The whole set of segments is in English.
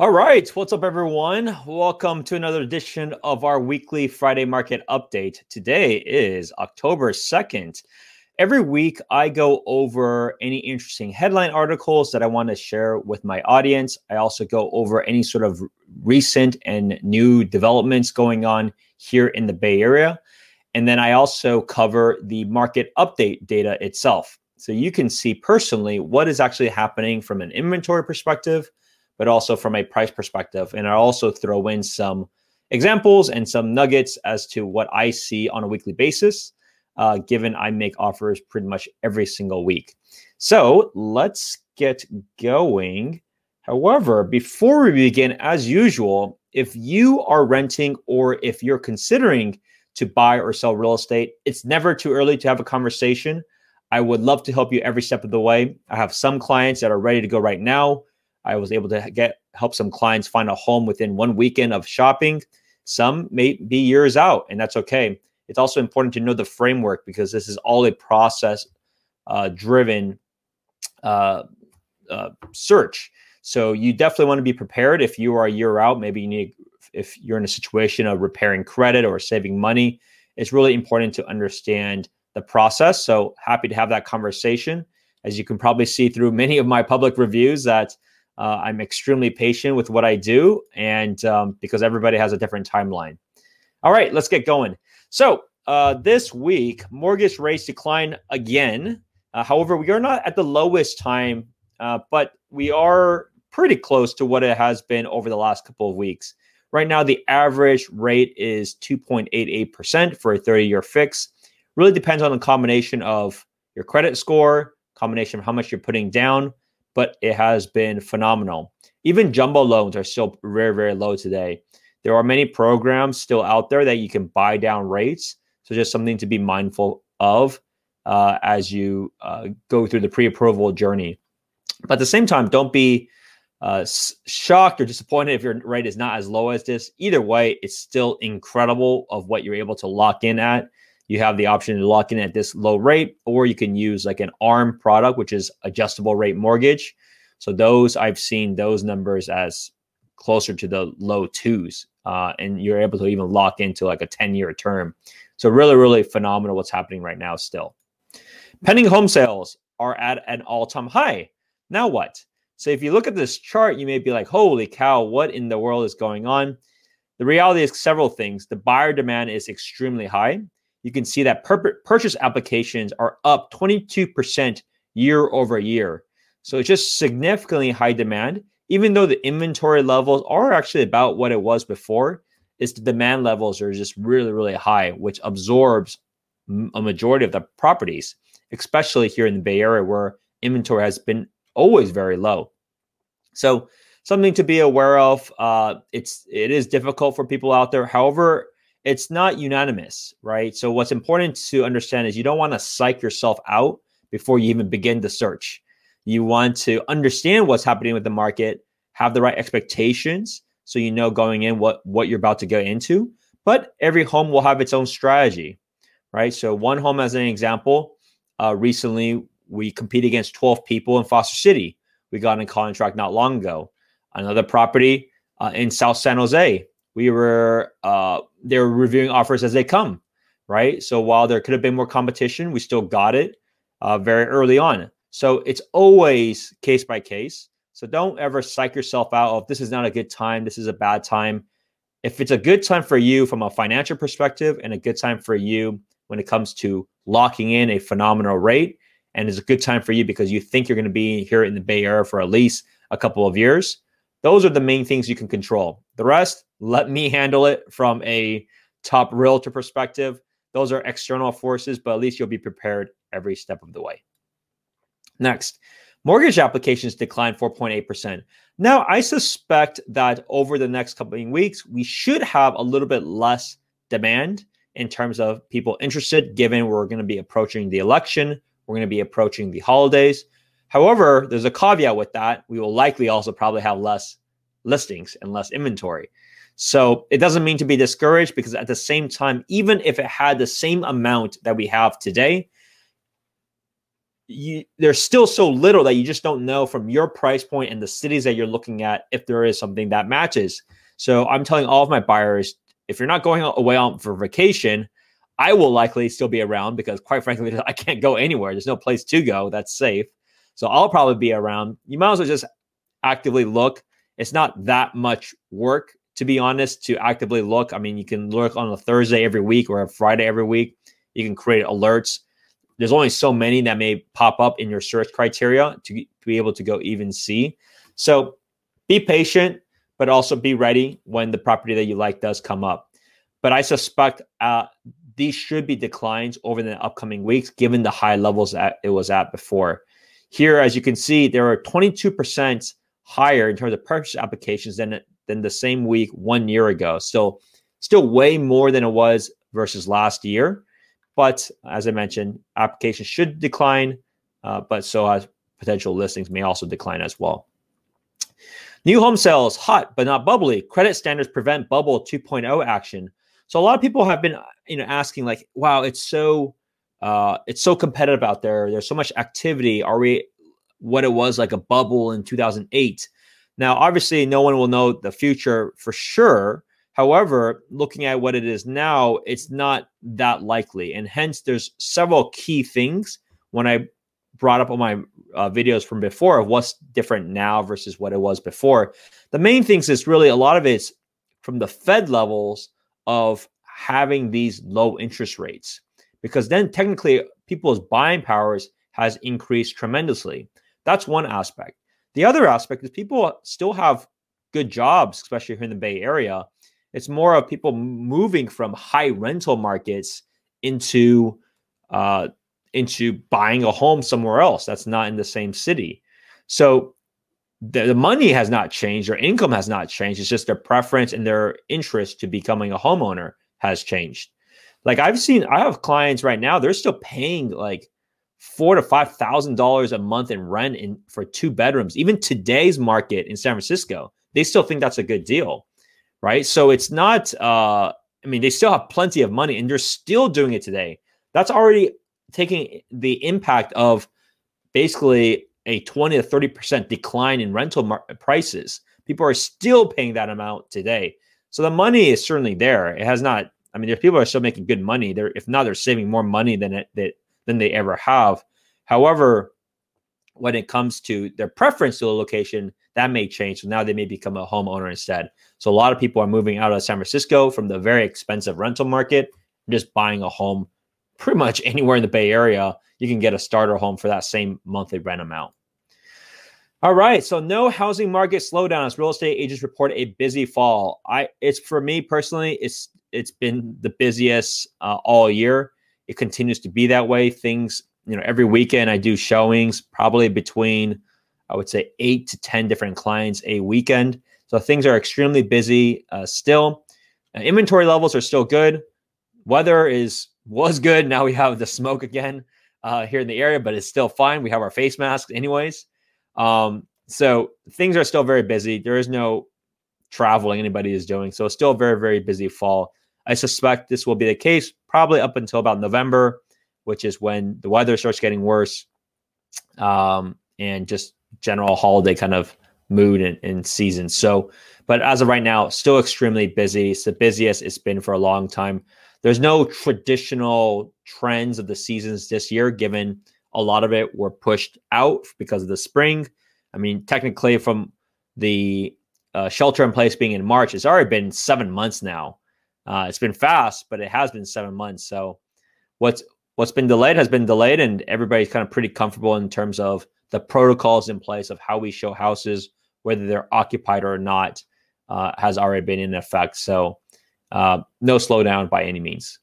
All right. What's up, everyone? Welcome to another edition of our weekly Friday market update. Today is October 2nd. Every week, I go over any interesting headline articles that I want to share with my audience. I also go over any sort of recent and new developments going on here in the Bay Area. And then I also cover the market update data itself. So you can see personally what is actually happening from an inventory perspective, but also from a price perspective. And I also throw in some examples and some nuggets as to what I see on a weekly basis, given I make offers pretty much every single week. So let's get going. However, before we begin, as usual, if you are renting or if you're considering to buy or sell real estate, it's never too early to have a conversation. I would love to help you every step of the way. I have some clients that are ready to go right now. I was able to help some clients find a home within one weekend of shopping. Some may be years out, and that's okay. It's also important to know the framework because this is all a process-driven search. So you definitely want to be prepared. If you are a year out, maybe you need, if you're in a situation of repairing credit or saving money, it's really important to understand the process. So happy to have that conversation. As you can probably see through many of my public reviews that I'm extremely patient with what I do, and because everybody has a different timeline. All right, let's get going. So this week, mortgage rates decline again. However, we are not at the lowest time, but we are pretty close to what it has been over the last couple of weeks. Right now, the average rate is 2.88% for a 30-year fix. Really depends on the combination of your credit score, combination of how much you're putting down, but it has been phenomenal. Even jumbo loans are still very, very low today. There are many programs still out there that you can buy down rates. So just something to be mindful of as you go through the pre-approval journey. But at the same time, don't be shocked or disappointed if your rate is not as low as this. Either way, it's still incredible of what you're able to lock in at. You have the option to lock in at this low rate, or you can use like an ARM product, which is adjustable rate mortgage. So those, I've seen those numbers as closer to the low twos, and you're able to even lock into like a 10-year term. So really, really phenomenal what's happening right now still. Pending home sales are at an all-time high. Now what? So if you look at this chart, you may be like, holy cow, what in the world is going on? The reality is several things. The buyer demand is extremely high. You can see that purchase applications are up 22% year over year. So it's just significantly high demand. Even though the inventory levels are actually about what it was before, it's the demand levels are just really, really high, which absorbs a majority of the properties, especially here in the Bay Area where inventory has been always very low. So something to be aware of. It is difficult for people out there. However, it's not unanimous, right? So what's important to understand is you don't want to psych yourself out before you even begin the search. You want to understand what's happening with the market, have the right expectations, so you know going in what you're about to go into. But every home will have its own strategy, right? So one home, as an example, recently we competed against 12 people in Foster City. We got in contract not long ago. Another property in South San Jose, they were reviewing offers as they come, right? So while there could have been more competition, we still got it very early on. So it's always case by case. So don't ever psych yourself out of this is not a good time, this is a bad time. If it's a good time for you from a financial perspective and a good time for you when it comes to locking in a phenomenal rate, and it's a good time for you because you think you're going to be here in the Bay Area for at least a couple of years, those are the main things you can control. The rest, let me handle it from a top realtor perspective. Those are external forces, but at least you'll be prepared every step of the way. Next, mortgage applications declined 4.8%. Now, I suspect that over the next couple of weeks, we should have a little bit less demand in terms of people interested, given we're going to be approaching the election, we're going to be approaching the holidays. However, there's a caveat with that. We will likely also probably have less listings and less inventory. So it doesn't mean to be discouraged because at the same time, even if it had the same amount that we have today, there's still so little that you just don't know from your price point and the cities that you're looking at if there is something that matches. So I'm telling all of my buyers, if you're not going away on for vacation, I will likely still be around because quite frankly, I can't go anywhere. There's no place to go that's safe. So I'll probably be around. You might as well just actively look. It's not that much work, to be honest, to actively look. I mean, you can look on a Thursday every week or a Friday every week. You can create alerts. There's only so many that may pop up in your search criteria to be able to go even see. So be patient, but also be ready when the property that you like does come up. But I suspect these should be declines over the upcoming weeks, given the high levels that it was at before. Here, as you can see, there are 22% higher in terms of purchase applications than the same week 1 year ago. So still way more than it was versus last year. But as I mentioned, applications should decline, but so as potential listings may also decline as well. New home sales, hot but not bubbly. Credit standards prevent bubble 2.0 action. So a lot of people have been, asking like, "Wow, it's so competitive out there. There's so much activity. Are we what it was like a bubble in 2008?" Now, obviously, no one will know the future for sure. However, looking at what it is now, it's not that likely, and hence there's several key things when I brought up on my videos from before of what's different now versus what it was before. The main things is really a lot of it's from the Fed levels of having these low interest rates, because then technically people's buying powers has increased tremendously. That's one aspect. The other aspect is people still have good jobs, especially here in the Bay Area. It's more of people moving from high rental markets into buying a home somewhere else that's not in the same city. So the money has not changed, their income has not changed. It's just their preference and their interest to becoming a homeowner has changed. Like I have clients right now, they're still paying like $4,000 to $5,000 a month in rent for two bedrooms. Even today's market in San Francisco, they still think that's a good deal, right? So it's not. They still have plenty of money, and they're still doing it today. That's already taking the impact of basically a 20 to 30% decline in rental prices. People are still paying that amount today, so the money is certainly there. It has not. There's people are still making good money. They're saving more money than they ever have. However, when it comes to their preference to the location, that may change. So now they may become a homeowner instead. So a lot of people are moving out of San Francisco from the very expensive rental market and just buying a home pretty much anywhere in the Bay Area. You can get a starter home for that same monthly rent amount. All right. So no housing market slowdown as real estate agents report a busy fall. It's for me personally, it's been the busiest all year. It continues to be that way. Things, every weekend I do showings, probably between, I would say 8 to 10 different clients a weekend. So things are extremely busy still. Inventory levels are still good. Weather was good. Now we have the smoke again here in the area, but it's still fine. We have our face masks anyways. So things are still very busy. There is no traveling anybody is doing. So it's still very, very busy fall. I suspect this will be the case probably up until about November, which is when the weather starts getting worse and just general holiday kind of mood and season. So, but as of right now, still extremely busy. It's the busiest it's been for a long time. There's no traditional trends of the seasons this year, given a lot of it were pushed out because of the spring. Technically from the shelter in place being in March, it's already been 7 months now. It's been fast, but it has been 7 months. So what's been delayed has been delayed, and everybody's kind of pretty comfortable in terms of the protocols in place of how we show houses, whether they're occupied or not, has already been in effect. So no slowdown by any means.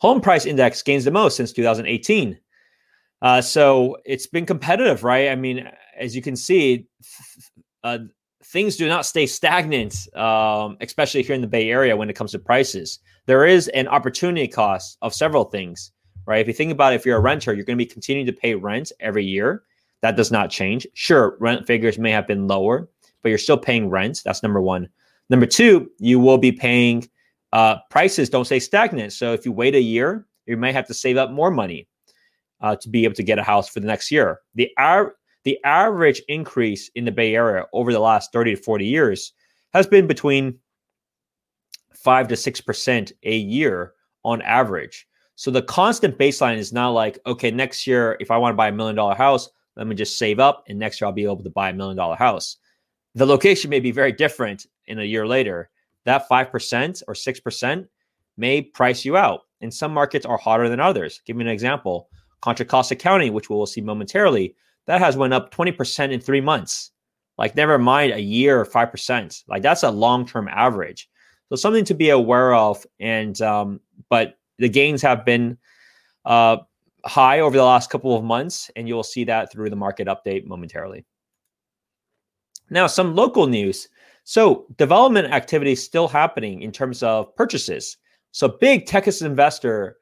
Home price index gains the most since 2018. So it's been competitive, right? As you can see, things do not stay stagnant, especially here in the Bay Area when it comes to prices. There is an opportunity cost of several things, right? If you think about it, if you're a renter, you're going to be continuing to pay rent every year. That does not change. Sure, rent figures may have been lower, but you're still paying rent. That's number one. Number two, you will be paying prices don't stay stagnant. So if you wait a year, you may have to save up more money. to be able to get a house for the next year. The average increase in the Bay Area over the last 30 to 40 years has been between 5 to 6% a year on average. So the constant baseline is not like, okay, next year, if I want to buy $1 million house, let me just save up and next year I'll be able to buy $1 million house. The location may be very different in a year later. That 5% or 6% may price you out. And some markets are hotter than others. Give me an example. Contra Costa County, which we will see momentarily, that has went up 20% in 3 months. Like never mind a year or 5%. Like that's a long-term average. So something to be aware of. And but the gains have been high over the last couple of months, and you'll see that through the market update momentarily. Now, some local news. So development activity is still happening in terms of purchases. So big Texas investor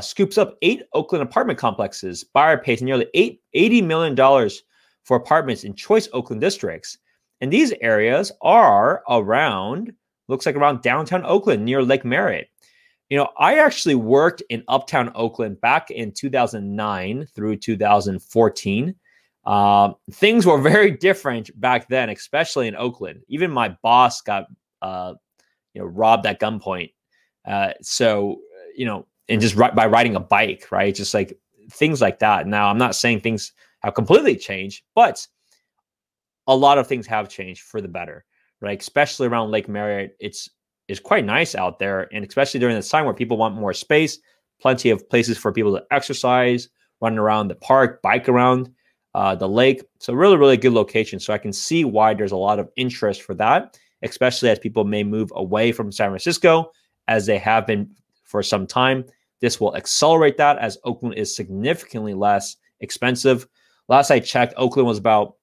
scoops up 8 Oakland apartment complexes. Buyer pays nearly $80 million for apartments in choice Oakland districts. And these areas are around, looks like around downtown Oakland near Lake Merritt. You know, I actually worked in Uptown Oakland back in 2009 through 2014. Things were very different back then, especially in Oakland. Even my boss got, robbed at gunpoint. And just by riding a bike, right? Just like things like that. Now, I'm not saying things have completely changed, but a lot of things have changed for the better, right? Especially around Lake Merritt. It's quite nice out there. And especially during this time where people want more space, plenty of places for people to exercise, run around the park, bike around the lake. So really, really good location. So I can see why there's a lot of interest for that, especially as people may move away from San Francisco as they have been for some time. This will accelerate that as Oakland is significantly less expensive. Last I checked, Oakland was about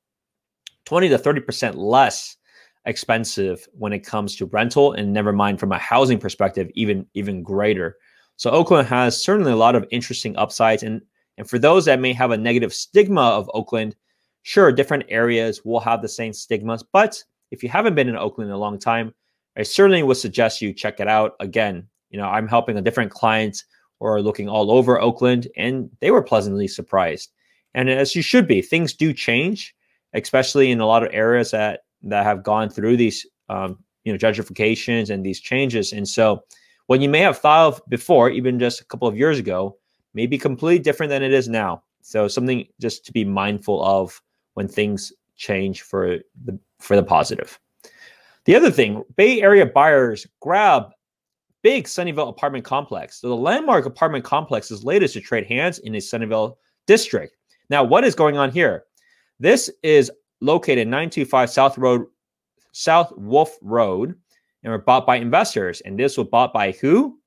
20 to 30% less expensive when it comes to rental, and never mind from a housing perspective, even greater. So Oakland has certainly a lot of interesting upsides. And for those that may have a negative stigma of Oakland, sure, different areas will have the same stigmas. But if you haven't been in Oakland in a long time, I certainly would suggest you check it out. Again, you know, I'm helping a different client or looking all over Oakland, and they were pleasantly surprised. And as you should be, things do change, especially in a lot of areas that have gone through these, gentrifications and these changes. And so what you may have thought of before, even just a couple of years ago, may be completely different than it is now. So something just to be mindful of when things change for the positive. The other thing, Bay Area buyers grab big Sunnyvale apartment complex. So the landmark apartment complex is latest to trade hands in the Sunnyvale district. Now, what is going on here? This is located 925 South Wolf Road, and were bought by investors. And this was bought by who?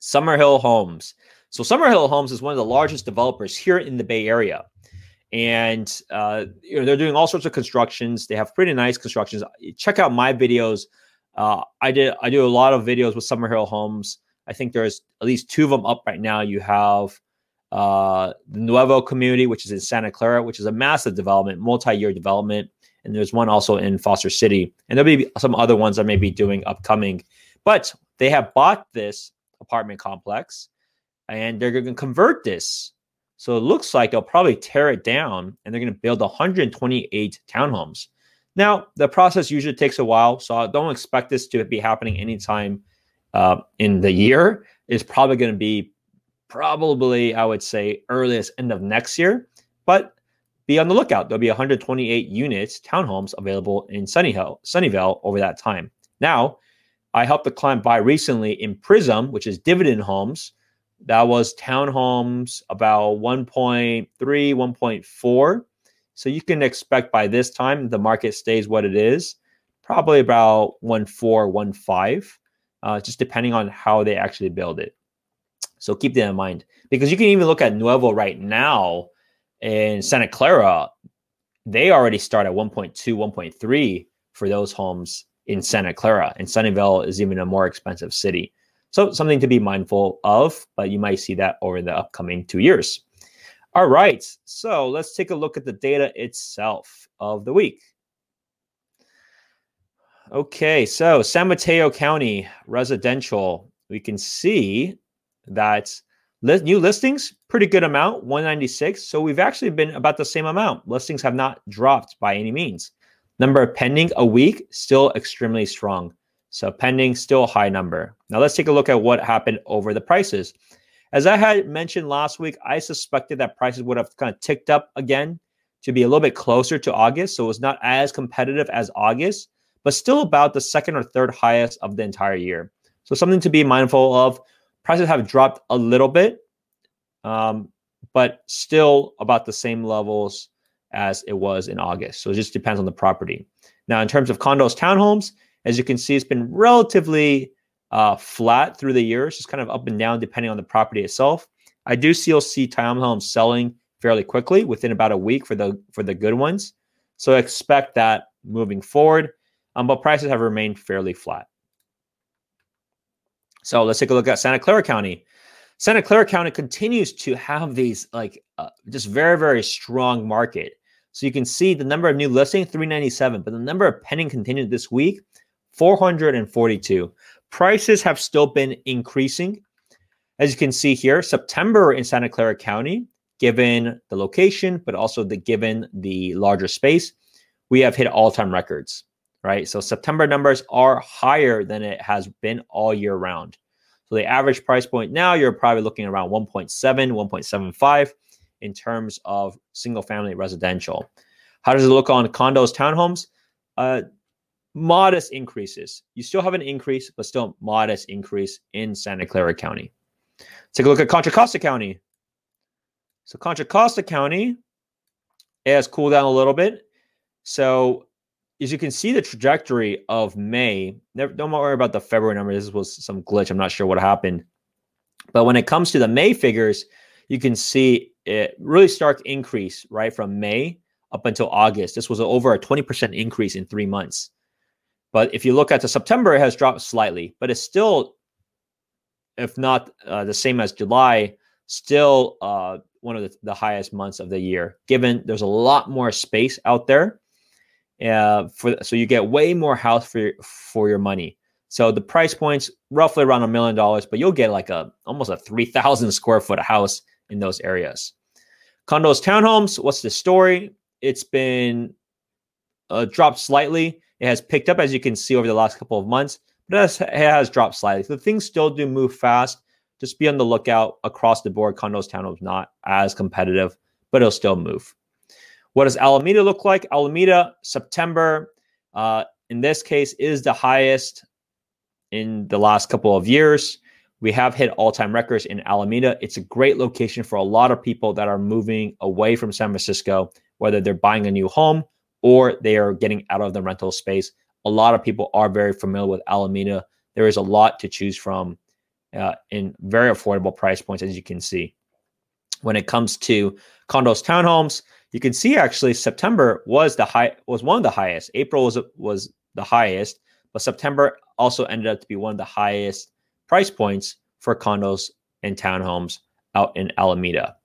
Summerhill Homes. So Summerhill Homes is one of the largest developers here in the Bay Area. And they're doing all sorts of constructions. They have pretty nice constructions. Check out my videos. I do a lot of videos with Summerhill Homes. I think there's at least 2 of them up right now. You have the Nuevo Community, which is in Santa Clara, which is a massive development, multi-year development. And there's one also in Foster City. And there'll be some other ones I may be doing upcoming. But they have bought this apartment complex, and they're going to convert this. So it looks like they'll probably tear it down, and they're going to build 128 townhomes. Now, the process usually takes a while, so I don't expect this to be happening anytime in the year. It's probably going to be I would say, earliest end of next year. But be on the lookout. There'll be 128 units, townhomes available in Sunnyvale over that time. Now, I helped a client buy recently in Prism, which is Dividend Homes. That was townhomes about 1.3, 1.4. So you can expect by this time, the market stays what it is, probably about 1.4, 1.5, just depending on how they actually build it. So keep that in mind, because you can even look at Nuevo right now in Santa Clara. They already start at 1.2, 1.3 for those homes in Santa Clara. And Sunnyvale is even a more expensive city. So something to be mindful of, but you might see that over the upcoming 2 years. All right, so let's take a look at the data itself of the week. Okay, so San Mateo County residential, we can see that New listings, pretty good amount, 196. So we've actually been about the same amount. Listings have not dropped by any means. Number of pending a week, still extremely strong. So pending, still a high number. Now let's take a look at what happened over the prices. As I had mentioned last week, I suspected that prices would have kind of ticked up again to be a little bit closer to August. So it was not as competitive as August, but still about the second or third highest of the entire year. So something to be mindful of. Prices have dropped a little bit, but still about the same levels as it was in August. So it just depends on the property. Now, in terms of condos, townhomes, as you can see, it's been relatively flat through the years, just kind of up and down depending on the property itself. I do still see townhomes selling fairly quickly within about a week for the good ones. So expect that moving forward, but prices have remained fairly flat. So let's take a look at Santa Clara County. Santa Clara County continues to have these just very, very strong market. So you can see the number of new listings, 397, but the number of pending continued this week, 442. Prices have still been increasing. As you can see here, September in Santa Clara County, given the location, but also given the larger space, we have hit all-time records, right? So September numbers are higher than it has been all year round. So the average price point now, you're probably looking around 1.7, 1.75 in terms of single-family residential. How does it look on condos, townhomes? Modest increases. You still have an increase, but still modest increase in Santa Clara County. Let's take a look at Contra Costa County. So Contra Costa County has cooled down a little bit. So as you can see, the trajectory of May, don't worry about the February number. This was some glitch. I'm not sure what happened. But when it comes to the May figures, you can see it really stark increase, right, from May up until August. This was over a 20% increase in 3 months. But if you look at the September, it has dropped slightly, but it's still, if not the same as July, still one of the highest months of the year, given there's a lot more space out there. So you get way more house for your money. So the price point's roughly around $1 million, but you'll get like almost a 3,000 square foot house in those areas. Condos, townhomes, what's the story? It's been dropped slightly. It has picked up, as you can see, over the last couple of months, but it has dropped slightly. So things still do move fast. Just be on the lookout across the board. Condos, townhomes, not as competitive, but it'll still move. What does Alameda look like? Alameda, September, in this case, is the highest in the last couple of years. We have hit all-time records in Alameda. It's a great location for a lot of people that are moving away from San Francisco, whether they're buying a new home or they are getting out of the rental space. A lot of people are very familiar with Alameda. There is a lot to choose from in very affordable price points, as you can see. When it comes to condos, townhomes, you can see actually September was one of the highest. April was the highest, but September also ended up to be one of the highest price points for condos and townhomes out in Alameda.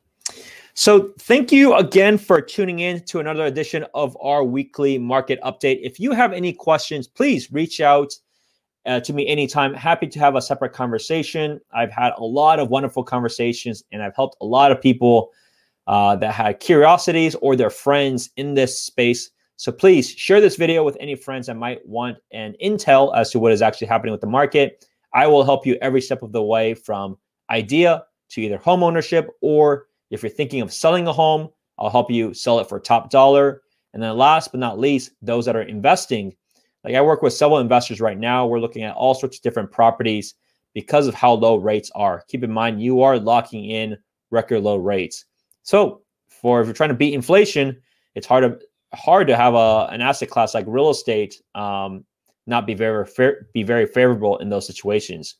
So thank you again for tuning in to another edition of our weekly market update. If you have any questions, please reach out to me anytime. Happy to have a separate conversation. I've had a lot of wonderful conversations, and I've helped a lot of people that had curiosities or their friends in this space. So please share this video with any friends that might want an intel as to what is actually happening with the market. I will help you every step of the way, from idea to either home ownership, or if you're thinking of selling a home, I'll help you sell it for top dollar. And then last but not least, those that are investing. Like, I work with several investors right now. We're looking at all sorts of different properties because of how low rates are. Keep in mind, you are locking in record low rates. So if you're trying to beat inflation, it's hard to have an asset class like real estate not be very favorable in those situations.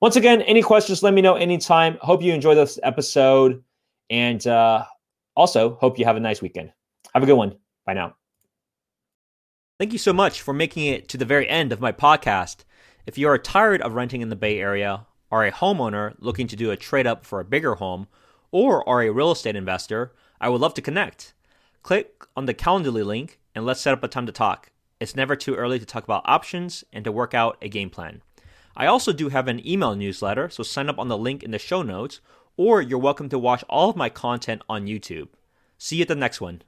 Once again, any questions, let me know anytime. Hope you enjoy this episode. And also, hope you have a nice weekend. Have a good one. Bye now. Thank you so much for making it to the very end of my podcast. If you are tired of renting in the Bay Area, are a homeowner looking to do a trade up for a bigger home, or are a real estate investor, I would love to connect. Click on the Calendly link and let's set up a time to talk. It's never too early to talk about options and to work out a game plan. I also do have an email newsletter, so sign up on the link in the show notes, or you're welcome to watch all of my content on YouTube. See you at the next one.